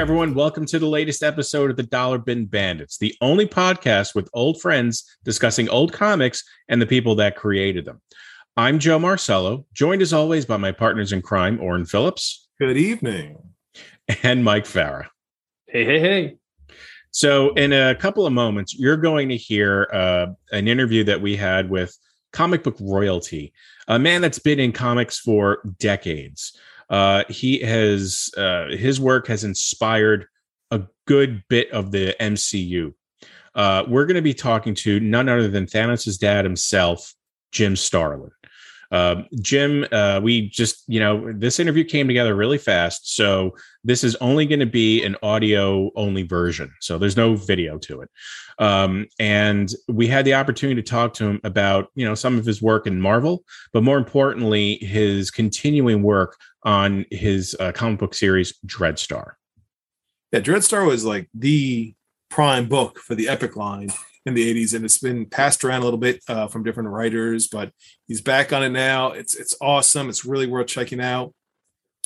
everyone. Welcome to the latest episode of the Dollar Bin Bandits, the only podcast with old friends discussing old comics and the people that created them. I'm Joe Marcello, joined as always by my partners in crime, Oren Phillips. Good evening. And Mike Farah. Hey, hey, hey. So in a couple of moments, you're going to hear an interview that we had with comic book royalty, a man that's been in comics for decades. His work has inspired a good bit of the MCU. We're going to be talking to none other than Thanos' dad himself, Jim Starlin. Jim, this interview came together really fast. So this is only going to be an audio only version. So there's no video to it. And we had the opportunity to talk to him about, some of his work in Marvel, but more importantly, his continuing work on his comic book series, Dreadstar. Yeah, Dreadstar was like the prime book for the Epic line in the 80s, and it's been passed around a little bit from different writers, but he's back on it now. It's awesome. It's really worth checking out.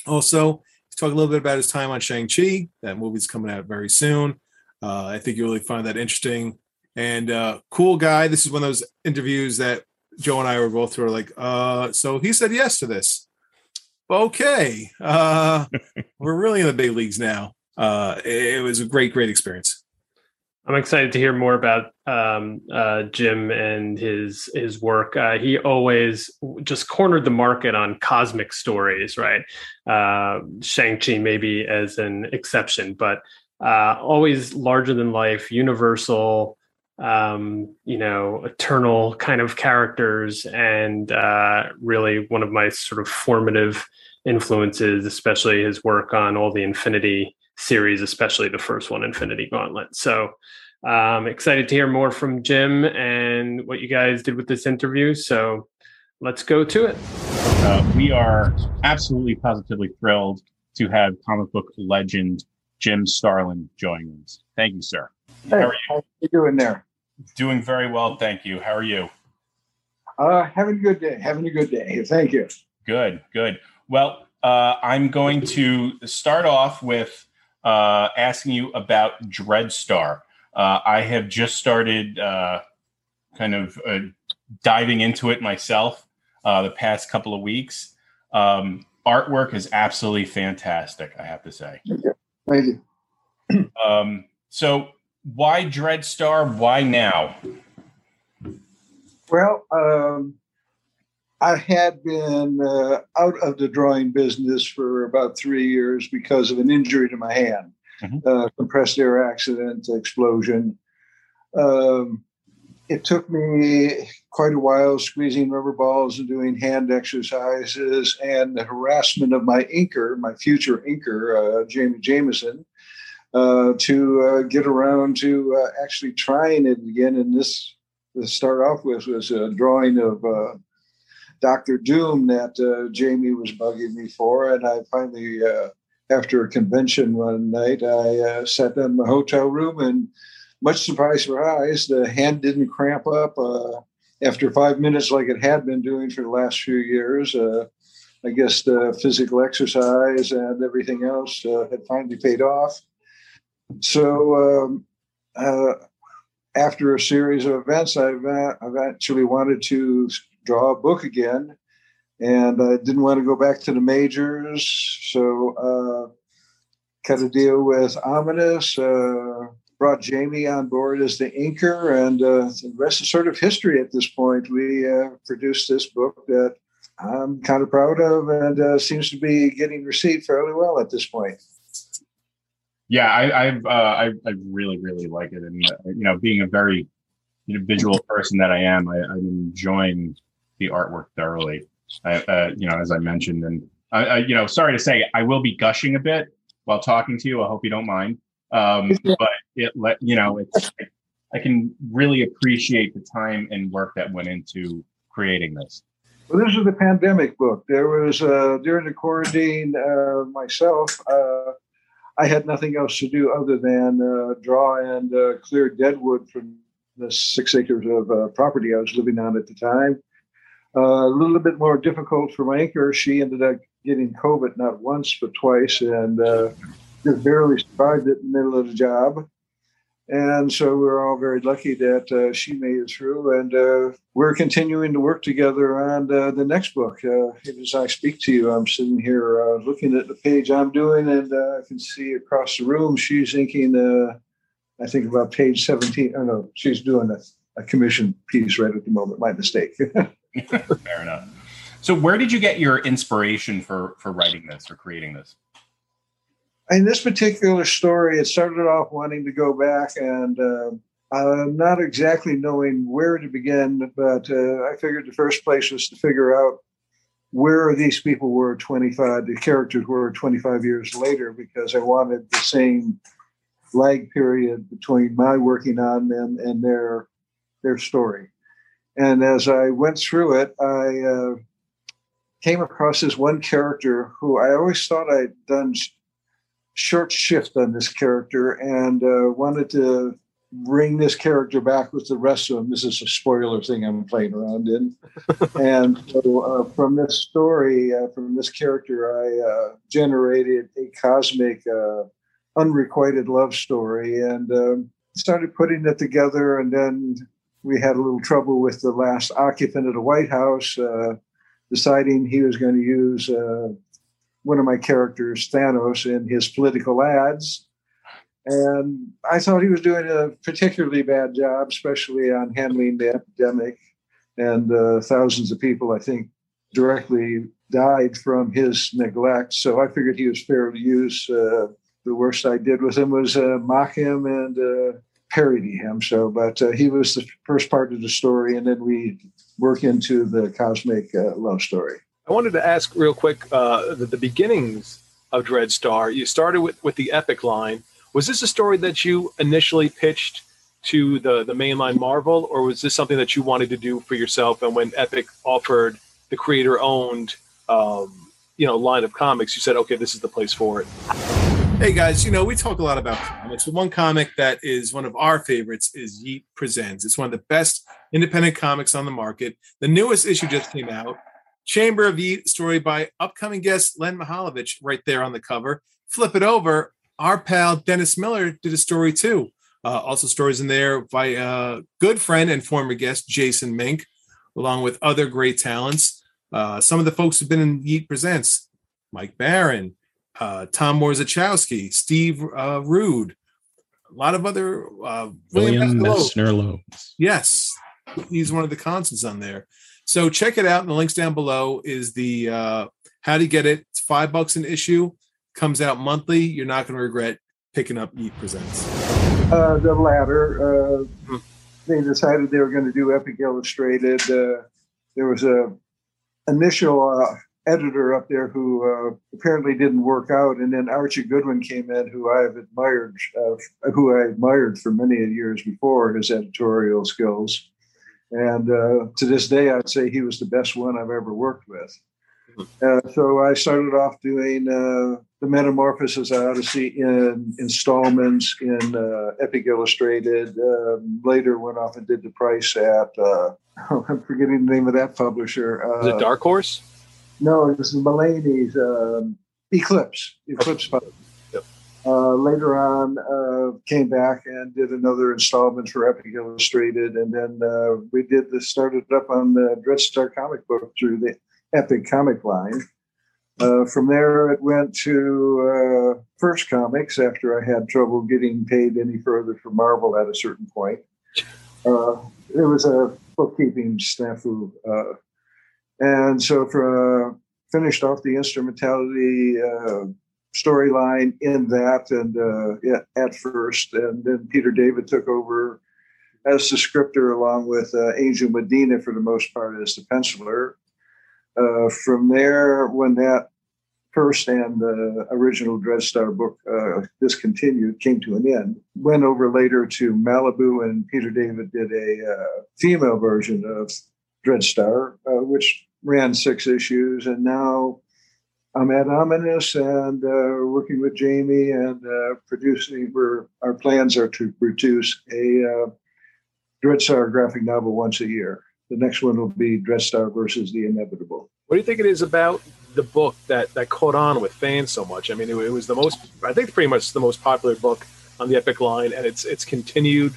Also, he's talking a little bit about his time on Shang-Chi. That movie's coming out very soon. I think you'll really find that interesting. And cool guy. This is one of those interviews that Joe and I were both sort of like, so he said yes to this. Okay. We're really in the big leagues now. It was a great, great experience. I'm excited to hear more about Jim and his work. He always just cornered the market on cosmic stories, right? Shang-Chi maybe as an exception, but always larger than life, universal, eternal kind of characters, and really one of my sort of formative influences, especially his work on all the Infinity series, especially the first one, Infinity Gauntlet. So excited to hear more from Jim and what you guys did with this interview. So let's go to it. We are absolutely positively thrilled to have comic book legend Jim Starlin joining us. Thank you, sir. Hey, how are you? How are you doing there? Doing very well, thank you. How are you? Having a good day. Thank you. Good. Well, I'm going to start off with asking you about Dreadstar. I have just started diving into it myself the past couple of weeks. Artwork is absolutely fantastic, I have to say. Thank you. So why Dreadstar? Why now? Well, I had been out of the drawing business for about 3 years because of an injury to my hand, compressed air accident, explosion. It took me quite a while squeezing rubber balls and doing hand exercises and the harassment of my inker, my future inker, Jamie Jameson, to get around to actually trying it again. And this, to start off with, was a drawing of Dr. Doom that Jamie was bugging me for. And I finally, after a convention one night, I sat down in my hotel room, and much surprise, the hand didn't cramp up after 5 minutes like it had been doing for the last few years. I guess the physical exercise and everything else had finally paid off. So after a series of events, I've actually wanted to draw a book again, and I didn't want to go back to the majors, so cut a deal with Ominous, brought Jamie on board as the inker, and the rest is sort of history at this point. We produced this book that I'm kind of proud of, and seems to be getting received fairly well at this point. Yeah, I really, really like it, and being a very visual person that I am, I'm enjoying the artwork thoroughly. As I mentioned, and I sorry to say, I will be gushing a bit while talking to you. I hope you don't mind. But I can really appreciate the time and work that went into creating this. Well, this is the pandemic book. There was during the quarantine, myself, I had nothing else to do other than draw and clear deadwood from the 6 acres of property I was living on at the time. A little bit more difficult for my anchor. She ended up getting COVID not once, but twice. And just barely survived it in the middle of the job. And so we're all very lucky that she made it through. And we're continuing to work together on the next book. Even as I speak to you, I'm sitting here looking at the page I'm doing, and I can see across the room she's inking, I think, about page 17. Oh, no, she's doing a commission piece right at the moment. My mistake. Fair enough. So where did you get your inspiration for writing this or creating this? In this particular story, it started off wanting to go back and not exactly knowing where to begin, but I figured the first place was to figure out where these people were 25, the characters were 25 years later, because I wanted the same lag period between my working on them and their story. And as I went through it, I came across this one character who I always thought I'd done short shift on this character, and wanted to bring this character back with the rest of them. This is a spoiler thing I'm playing around in. And so from this story, from this character, I generated a cosmic unrequited love story, and started putting it together. And then we had a little trouble with the last occupant of the White House, deciding he was going to use one of my characters, Thanos, in his political ads. And I thought he was doing a particularly bad job, especially on handling the epidemic. And thousands of people, I think, directly died from his neglect. So I figured he was fair to use. The worst I did with him was mock him and parody him. So, but he was the first part of the story, and then we work into the cosmic love story. I wanted to ask real quick, the beginnings of Dreadstar, you started with the Epic line. Was this a story that you initially pitched to the mainline Marvel, or was this something that you wanted to do for yourself? And when Epic offered the creator-owned line of comics, you said, okay, this is the place for it. Hey, guys, we talk a lot about comics. One comic that is one of our favorites is YEET Presents. It's one of the best independent comics on the market. The newest issue just came out. Chamber of Yeet, story by upcoming guest Len Mihaljevic, right there on the cover. Flip it over, our pal Dennis Miller did a story too. Also stories in there by good friend and former guest Jason Mink, along with other great talents. Some of the folks who've been in Yeet Presents: Mike Barron, Tom Wojciechowski, Steve Rude, a lot of other... William Messner-Lowe. Yes, he's one of the constants on there. So check it out. And the links down below is the how to get it. It's $5 an issue. Comes out monthly. You're not going to regret picking up YEET Presents. The latter. They decided they were going to do Epic Illustrated. There was a initial editor up there who apparently didn't work out. And then Archie Goodwin came in, who I admired for many years before, his editorial skills. And to this day, I'd say he was the best one I've ever worked with. So I started off doing the Metamorphosis Odyssey in installments in Epic Illustrated. Later went off and did the price at, I'm forgetting the name of that publisher. Is it Dark Horse? No, it was Mulaney's Eclipse publisher. Later on, came back and did another installment for Epic Illustrated, and then we did this. Started up on the Dreadstar comic book through the Epic comic line. From there, it went to First Comics after I had trouble getting paid any further for Marvel at a certain point. It was a bookkeeping snafu, and so finished off the instrumentality storyline in that, and at first, and then Peter David took over as the scripter along with Angel Medina for the most part as the penciler. From there, when that first and original Dreadstar book discontinued, came to an end, went over later to Malibu, and Peter David did a female version of Dreadstar, which ran 6 issues, and now I'm at Ominous and working with Jamie and producing, where our plans are to produce a Dreadstar graphic novel once a year. The next one will be Dreadstar versus the Inevitable. What do you think it is about the book that caught on with fans so much. I mean, it was the most, I think, pretty much the most popular book on the Epic line, and it's continued,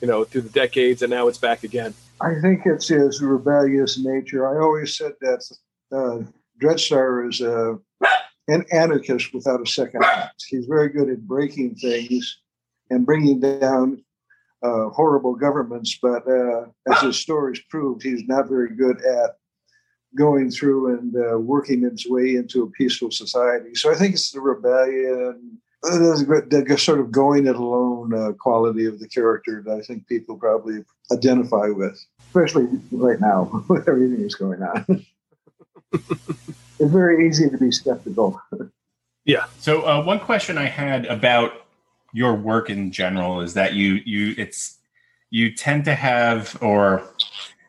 you know, through the decades, and now it's back again. I think it's his rebellious nature. I always said that Dreadstar is an anarchist without a second act. He's very good at breaking things and bringing down horrible governments, but as his stories proved, he's not very good at going through and working its way into a peaceful society. So I think it's the rebellion, the sort of going it alone quality of the character that I think people probably identify with, especially right now with everything that's going on. It's very easy to be skeptical. Yeah. So one question I had about your work in general is that you tend to have or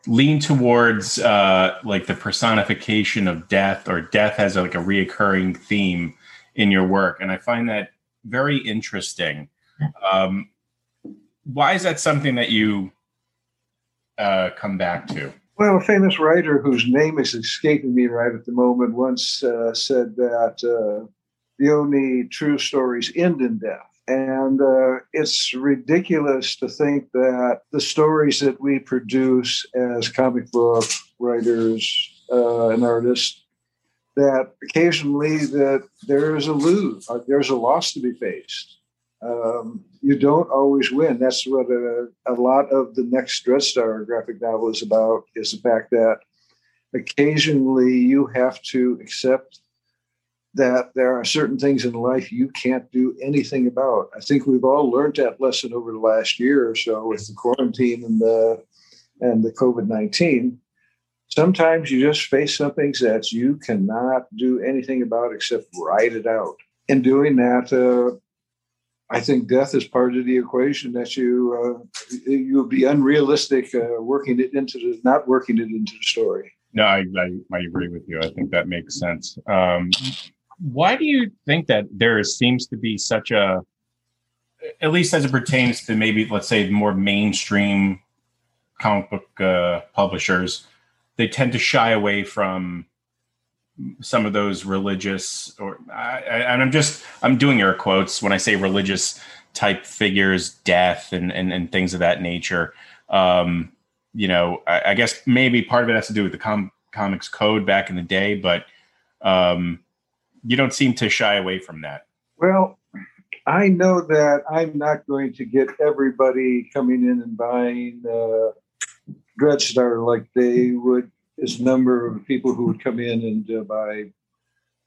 lean towards like the personification of death, or death has like a reoccurring theme in your work, and I find that very interesting. Why is that something that you come back to? Well, a famous writer whose name is escaping me right at the moment once said that the only true stories end in death. And it's ridiculous to think that the stories that we produce as comic book writers and artists, that occasionally that there is a lose, there's a loss to be faced. You don't always win. That's what a lot of the next Dreadstar graphic novel is about, is the fact that occasionally you have to accept that there are certain things in life you can't do anything about. I think we've all learned that lesson over the last year or so with the quarantine and the COVID-19. Sometimes you just face some things that you cannot do anything about except ride it out. In doing that, I think death is part of the equation, that you'll be unrealistic not working it into the story. No, I agree with you. I think that makes sense. Why do you think that there seems to be such a, at least as it pertains to maybe, let's say, more mainstream comic book publishers, they tend to shy away from some of those religious, or I'm doing air quotes when I say religious type figures, death and things of that nature. You know, I guess maybe part of it has to do with the comics code back in the day, but you don't seem to shy away from that. Well, I know that I'm not going to get everybody coming in and buying Dreadstar like they would this number of people who would come in and buy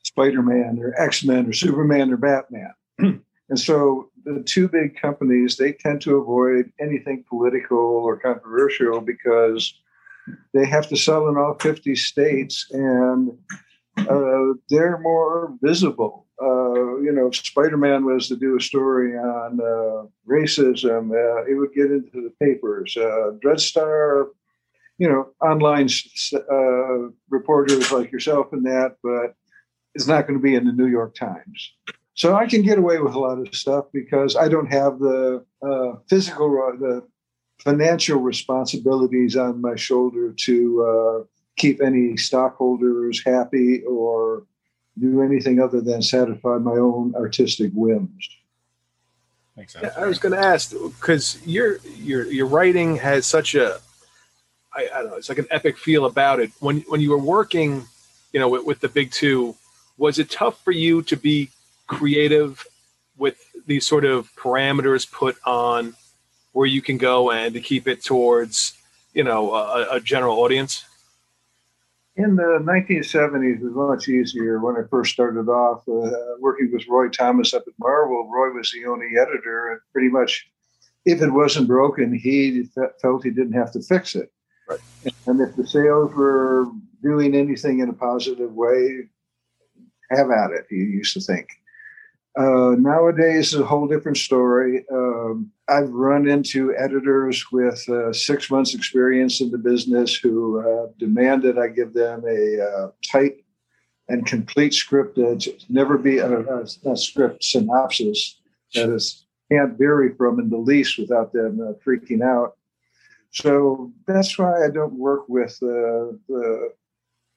Spider-Man or X-Men or Superman or Batman. And so the two big companies, they tend to avoid anything political or controversial because they have to sell in all 50 states, and they're more visible. You know, if Spider-Man was to do a story on racism, it would get into the papers. Dreadstar, you know, online reporters like yourself and that, but it's not going to be in the New York Times. So I can get away with a lot of stuff because I don't have the financial responsibilities on my shoulder to keep any stockholders happy or do anything other than satisfy my own artistic whims. Makes sense. Yeah, I was going to ask, because your writing has such a, I don't know, it's like an epic feel about it. When you were working, you know, with the big two, was it tough for you to be creative with these sort of parameters put on where you can go and to keep it towards, you know, a general audience? In the 1970s, it was much easier. When I first started off working with Roy Thomas up at Marvel, Roy was the only editor, and pretty much if it wasn't broken, he felt he didn't have to fix it. Right. And if the sales were doing anything in a positive way, have at it, he used to think. Nowadays, it's a whole different story. I've run into editors with 6 months experience in the business who demand that I give them a tight and complete script that never be a script synopsis that is can't vary from in the least without them freaking out. So that's why I don't work with the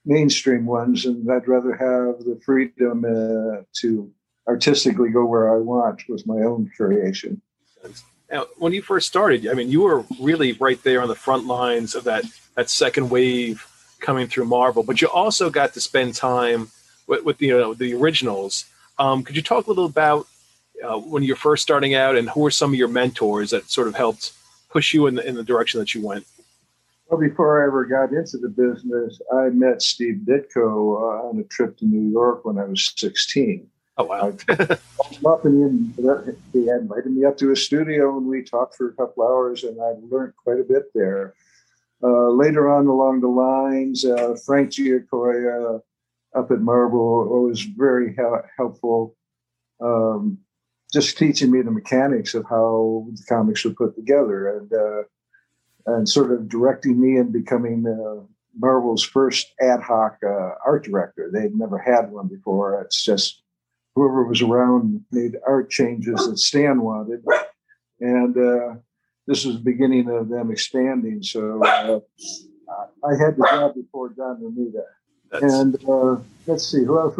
mainstream ones, and I'd rather have the freedom to artistically go where I want with my own creation. Now, when you first started, I mean, you were really right there on the front lines of that second wave coming through Marvel, but you also got to spend time with the originals. Could you talk a little about when you're first starting out, and who were some of your mentors that sort of helped push you in the direction that you went? Well, before I ever got into the business, I met Steve Ditko on a trip to New York when I was 16. Oh, wow. He invited me up to his studio, and we talked for a couple hours, and I learned quite a bit there. Later on along the lines, Frank Giacoya up at Marvel was very helpful, just teaching me the mechanics of how the comics were put together, and sort of directing me in becoming Marvel's first ad hoc art director. They'd never had one before. It's just whoever was around made art changes that Stan wanted. And this was the beginning of them expanding. So I had the job before John Vanita. And let's see, who else?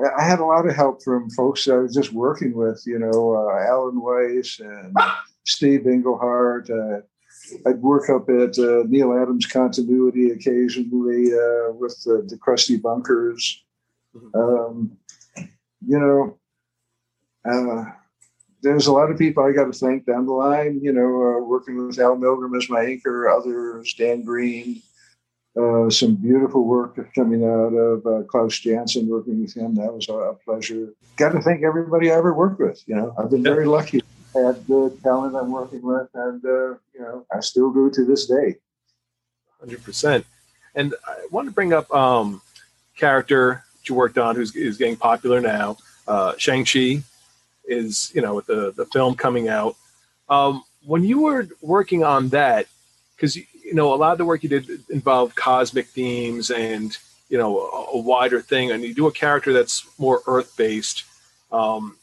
I had a lot of help from folks I was just working with, Alan Weiss and Steve Englehart. I'd work up at Neil Adams' Continuity occasionally with the Krusty Bunkers. There's a lot of people I got to thank down the line, working with Al Milgram as my anchor, others, Dan Green, some beautiful work coming out of Klaus Janson, working with him. That was a pleasure. Got to thank everybody I ever worked with. I've been very lucky. I had good talent I'm working with, and I still do to this day. 100%. And I want to bring up character that you worked on, who's getting popular now. Shang-Chi is, with the film coming out. When you were working on that, because a lot of the work you did involved cosmic themes and a wider thing, and you do a character that's more Earth-based.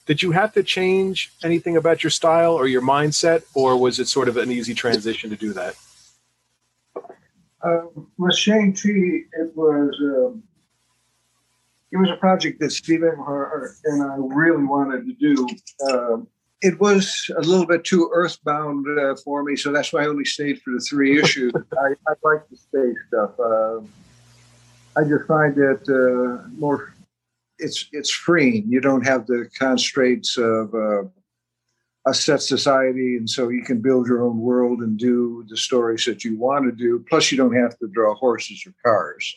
Did you have to change anything about your style or your mindset, or was it sort of an easy transition to do that? With Shang-Chi, it was a project that Steve Englehart and I really wanted to do. It was a little bit too earthbound for me, so that's why I only stayed for the three issues. I like the space stuff. I just find it more... It's freeing. You don't have the constraints of a set society, and so you can build your own world and do the stories that you want to do. Plus, you don't have to draw horses or cars.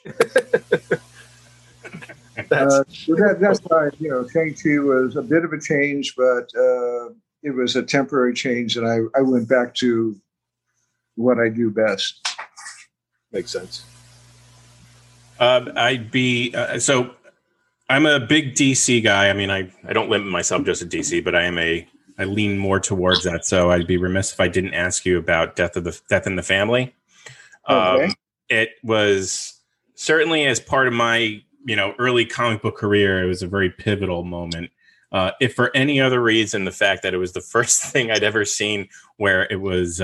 That's why Shang-Chi was a bit of a change, but it was a temporary change, and I went back to what I do best. Makes sense. I'm a big DC guy. I mean, I don't limit myself just to DC, but I lean more towards that. So I'd be remiss if I didn't ask you about Death in the Family. Okay. It was certainly, as part of my early comic book career, it was a very pivotal moment. If for any other reason, the fact that it was the first thing I'd ever seen where it was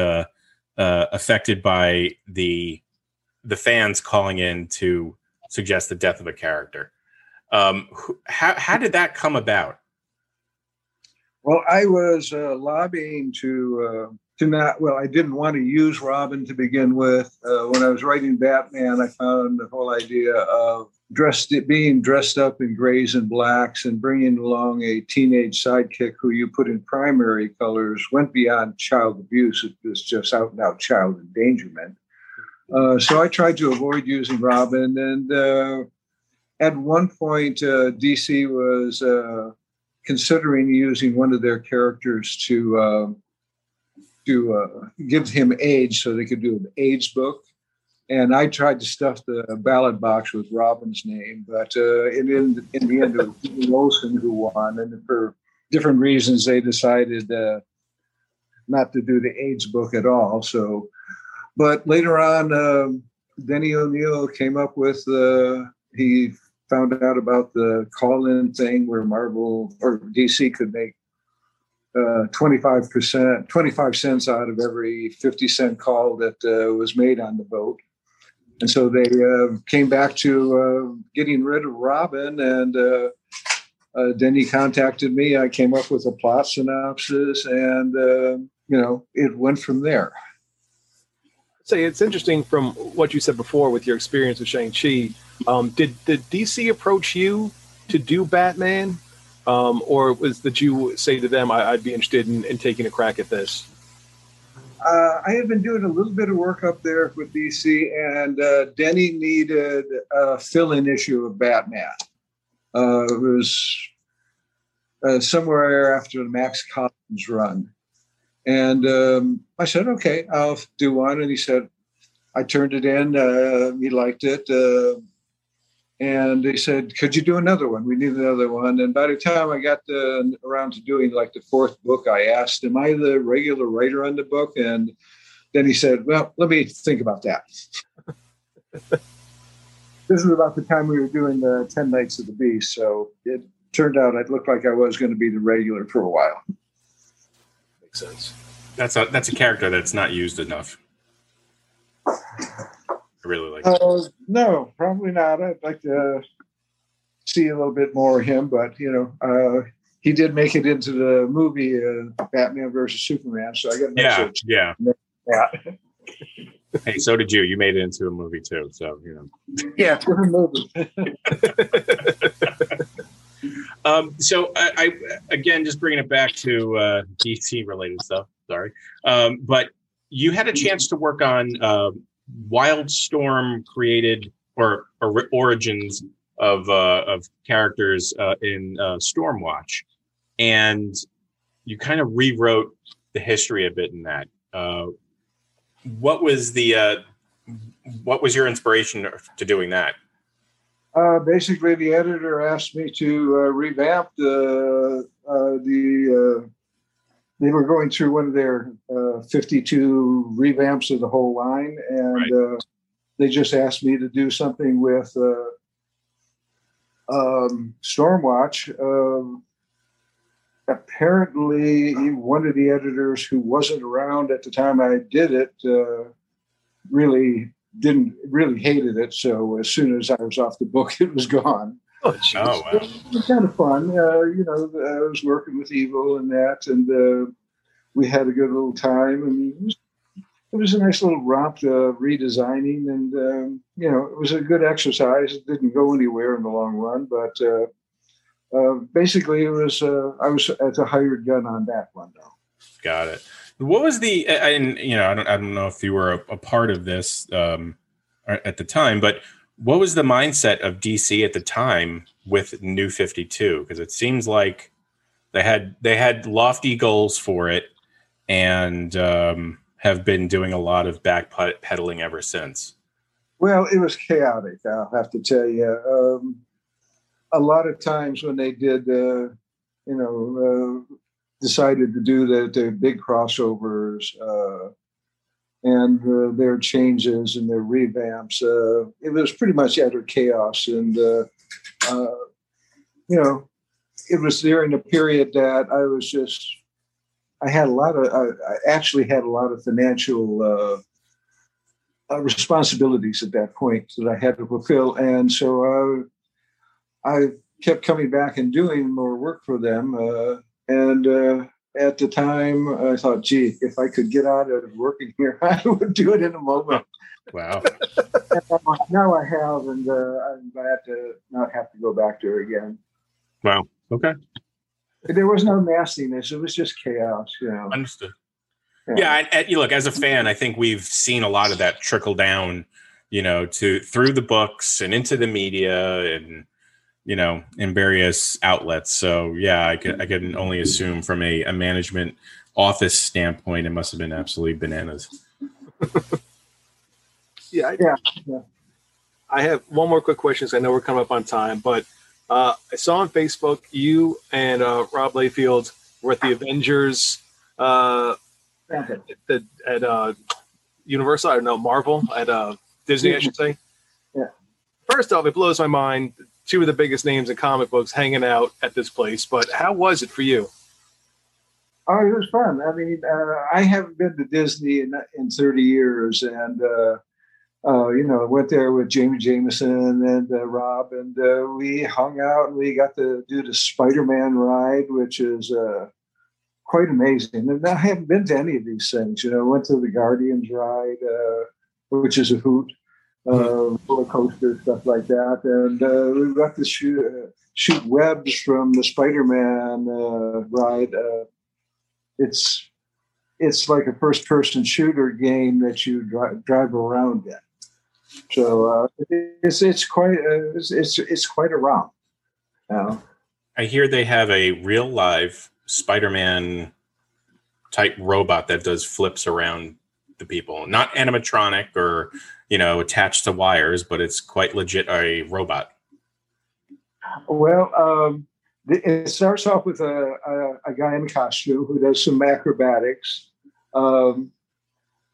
affected by the fans calling in to suggest the death of a character. How did that come about? Well, I was lobbying to not. Well, I didn't want to use Robin to begin with. When I was writing Batman, I found the whole idea of being dressed up in grays and blacks and bringing along a teenage sidekick who you put in primary colors went beyond child abuse. It was just out and out child endangerment. So I tried to avoid using Robin, and at one point, DC was considering using one of their characters to give him AIDS so they could do an AIDS book. And I tried to stuff the ballot box with Robin's name, but in the end, it was Jim Olsen who won. And for different reasons, they decided not to do the AIDS book at all. So, but later on, Denny O'Neil came up with he found out about the call-in thing where Marvel or DC could make 25 cents out of every 50-cent call that was made on the vote. And so they came back to getting rid of Robin, and then he contacted me. I came up with a plot synopsis, and you know, it went from there. So it's interesting from what you said before with your experience with Shang-Chi. Did DC approach you to do Batman, or was that you say to them, I'd be interested in taking a crack at this? I have been doing a little bit of work up there with DC, and Denny needed a fill-in issue of Batman. It was somewhere after the Max Collins run. And I said, okay, I'll do one. And he said, I turned it in. He liked it. And he said, could you do another one? We need another one. And by the time I got around to doing like the fourth book, I asked, am I the regular writer on the book? And then he said, well, let me think about that. This was about the time we were doing the 10 Nights of the Beast. So it turned out it looked like I was going to be the regular for a while. Makes sense. That's a character that's not used enough. I really like that. No, probably not. I'd like to see a little bit more of him, but, you know, he did make it into the movie Batman versus Superman, so I got an message. Yeah. Hey, so did you. You made it into a movie, too, so, you know. Yeah, different movie. So, I again, just bringing it back to DC-related stuff, sorry. But you had a chance to work on... Wildstorm created or origins of characters in Stormwatch, and you kind of rewrote the history a bit in that. What was your inspiration to doing that? Basically, the editor asked me to revamp the. They were going through one of their 52 revamps of the whole line, and right. They just asked me to do something with Stormwatch. Apparently, one of the editors who wasn't around at the time I did it really hated it. So as soon as I was off the book, it was gone. Oh, wow. It was kind of fun. You know, I was working with Evil and that, and we had a good little time. I mean, it was a nice little romp redesigning, and, you know, it was a good exercise. It didn't go anywhere in the long run, but basically it was, I was at a hired gun on that one, though. Got it. What was the, and, you know, I don't know if you were a part of this at the time, but what was the mindset of DC at the time with New 52? Because it seems like they had lofty goals for it, and have been doing a lot of backpedaling ever since. Well, it was chaotic, I'll have to tell you. A lot of times when they did, decided to do the big crossovers, and their changes and their revamps. It was pretty much utter chaos. And, you know, it was during a period that I actually had a lot of financial responsibilities at that point that I had to fulfill. And so I kept coming back and doing more work for them. At the time, I thought, gee, if I could get out of working here, I would do it in a moment. Wow. Now I have, and I'm glad to not have to go back there again. Wow. Okay. There was no nastiness. It was just chaos, you know. Understood. Yeah, and look, as a fan, I think we've seen a lot of that trickle down, you know, through the books and into the media and... you know, in various outlets. So yeah, I can only assume from a management office standpoint, it must have been absolutely bananas. Yeah. I have one more quick question, because I know we're coming up on time, but I saw on Facebook you and Rob Layfield were at the Avengers at Universal. I don't know, Marvel at Disney, I should say. Yeah. First off, it blows my mind. Two of the biggest names in comic books hanging out at this place, but how was it for you? Oh, it was fun. I mean, I haven't been to Disney in 30 years, and went there with Jamie Jameson and Rob, and we hung out and we got to do the Spider-Man ride, which is quite amazing. And I haven't been to any of these things. Went to the Guardians ride, which is a hoot, roller coaster, stuff like that. And we got to shoot webs from the Spider-Man ride. It's like a first-person shooter game that you drive around in. So it's quite a romp. I hear they have a real live Spider-Man type robot that does flips around the people, not animatronic or attached to wires, but it's quite legit a robot. Well, it starts off with a guy in costume who does some acrobatics.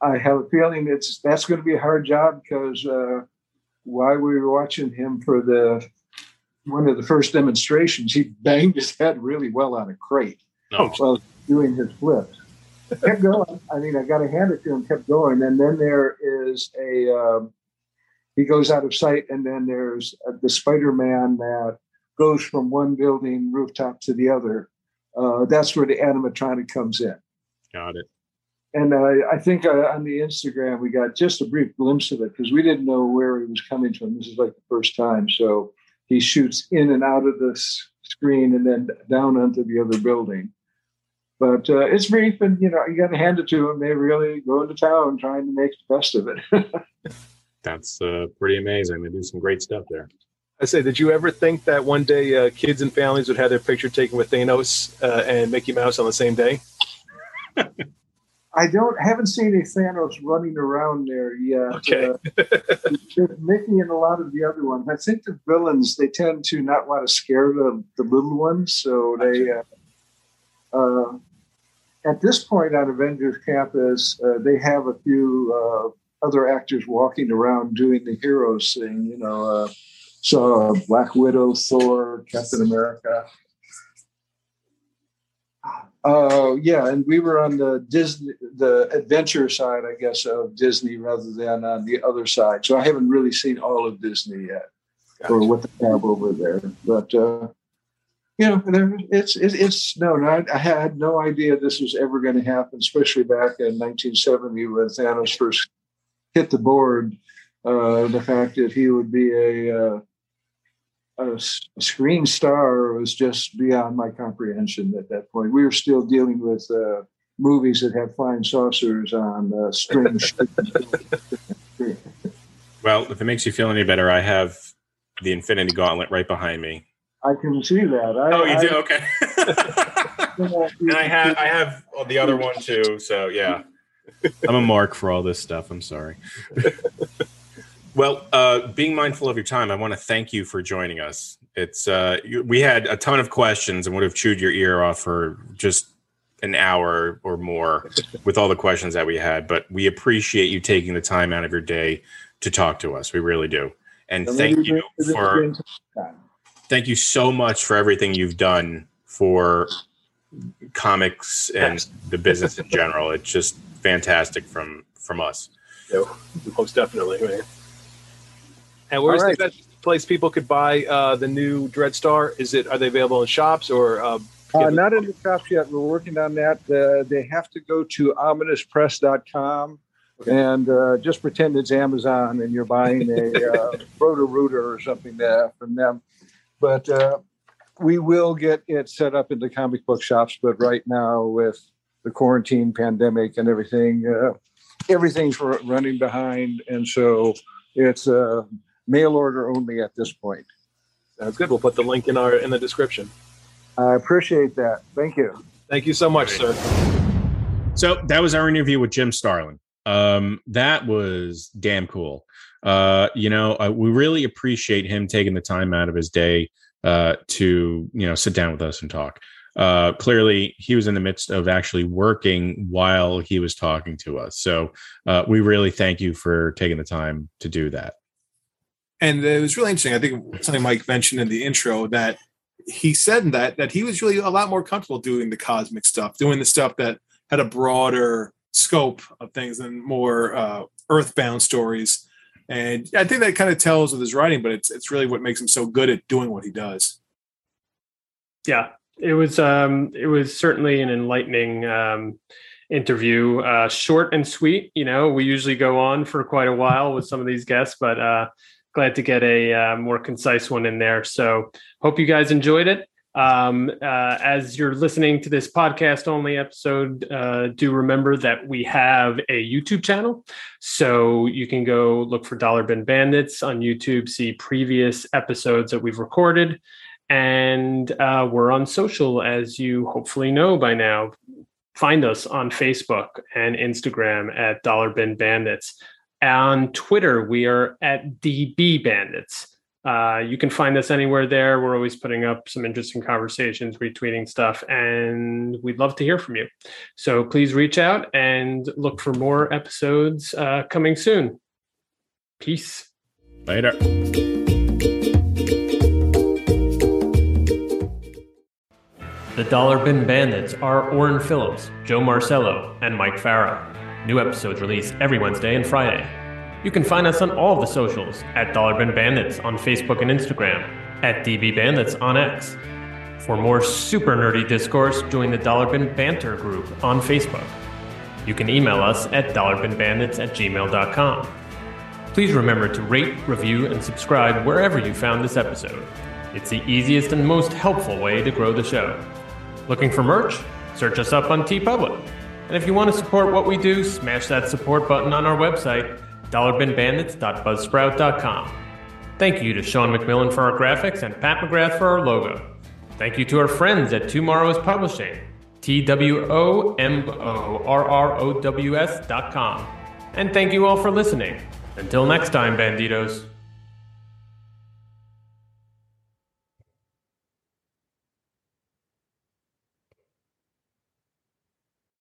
I have a feeling that's going to be a hard job because while we were watching him for one of the first demonstrations, he banged his head really well on a crate while doing his flips. Kept going. I mean, I got to hand it to him. Kept going, and then there is a he goes out of sight, and then there's the Spider-Man that goes from one building rooftop to the other. That's where the animatronic comes in. Got it. And I think on the Instagram, we got just a brief glimpse of it because we didn't know where he was coming from. This is like the first time. So he shoots in and out of the screen and then down onto the other building. But it's brief, and you got to hand it to him. They really go into town trying to make the best of it. That's pretty amazing. They do some great stuff there. I say, did you ever think that one day kids and families would have their picture taken with Thanos and Mickey Mouse on the same day? I haven't seen a Thanos running around there yet. Okay. Mickey and a lot of the other ones. I think the villains, they tend to not want to scare the little ones. So they, at this point on Avengers Campus, they have a few other actors walking around doing the heroes thing, So Black Widow, Thor, Captain America. And we were on the adventure side, I guess, of Disney rather than on the other side. So I haven't really seen all of Disney yet, or what they have over there. But I had no idea this was ever going to happen, especially back in 1970 when Thanos first hit the board. The fact that he would be a screen star was just beyond my comprehension at that point. We were still dealing with movies that had flying saucers on strings. Well, if it makes you feel any better, I have the Infinity Gauntlet right behind me. I can see that. You do? Okay. And I have the other one too. So yeah, I'm a mark for all this stuff. I'm sorry. Well, being mindful of your time, I want to thank you for joining us. It's we had a ton of questions and would have chewed your ear off for just an hour or more with all the questions that we had. But we appreciate you taking the time out of your day to talk to us. We really do. And thank you so much for everything you've done for comics and the business in general. It's just fantastic from us. Yeah, most definitely, man. And where's the best place people could buy the new Dreadstar? Are they available in shops or? Not in the shops yet. We're working on that. They have to go to ominouspress.com and just pretend it's Amazon and you're buying a Roto-Rooter or something there from them. But we will get it set up in the comic book shops. But right now with the quarantine pandemic and everything, everything's running behind. And so it's a mail order only at this point. Sounds good. We'll put the link in the description. I appreciate that. Thank you. Thank you so much, sir. So that was our interview with Jim Starlin. That was damn cool. We really appreciate him taking the time out of his day to sit down with us and talk. Clearly, he was in the midst of actually working while he was talking to us. So we really thank you for taking the time to do that. And it was really interesting. I think something Mike mentioned in the intro that he said that he was really a lot more comfortable doing the cosmic stuff, doing the stuff that had a broader scope of things and more earthbound stories. And I think that kind of tells with his writing, but it's really what makes him so good at doing what he does. Yeah, it was certainly an enlightening interview, short and sweet. You know, we usually go on for quite a while with some of these guests, but glad to get a more concise one in there. So hope you guys enjoyed it. As you're listening to this podcast only episode, do remember that we have a YouTube channel, so you can go look for Dollar Bin Bandits on YouTube, see previous episodes that we've recorded, and we're on social, as you hopefully know by now. Find us on Facebook and Instagram at Dollar Bin Bandits. On Twitter, we are at DB Bandits. You can find us anywhere there. We're always putting up some interesting conversations, retweeting stuff, and we'd love to hear from you. So please reach out and look for more episodes coming soon. Peace. Later. The Dollar Bin Bandits are Oren Phillips, Joe Marcello, and Mike Farah. New episodes released every Wednesday and Friday. You can find us on all of the socials, at Dollar Bin Bandits on Facebook and Instagram, at DB Bandits on X. For more super nerdy discourse, join the Dollar Bin Banter group on Facebook. You can email us at dollarbinbandits@gmail.com. Please remember to rate, review, and subscribe wherever you found this episode. It's the easiest and most helpful way to grow the show. Looking for merch? Search us up on TeePublic. And if you want to support what we do, smash that support button on our website, dollarbinbandits.buzzsprout.com. Thank you to Sean McMillan for our graphics and Pat McGrath for our logo. Thank you to our friends at Tomorrow is Publishing, TWOMORROWS.com. And thank you all for listening. Until next time, Banditos.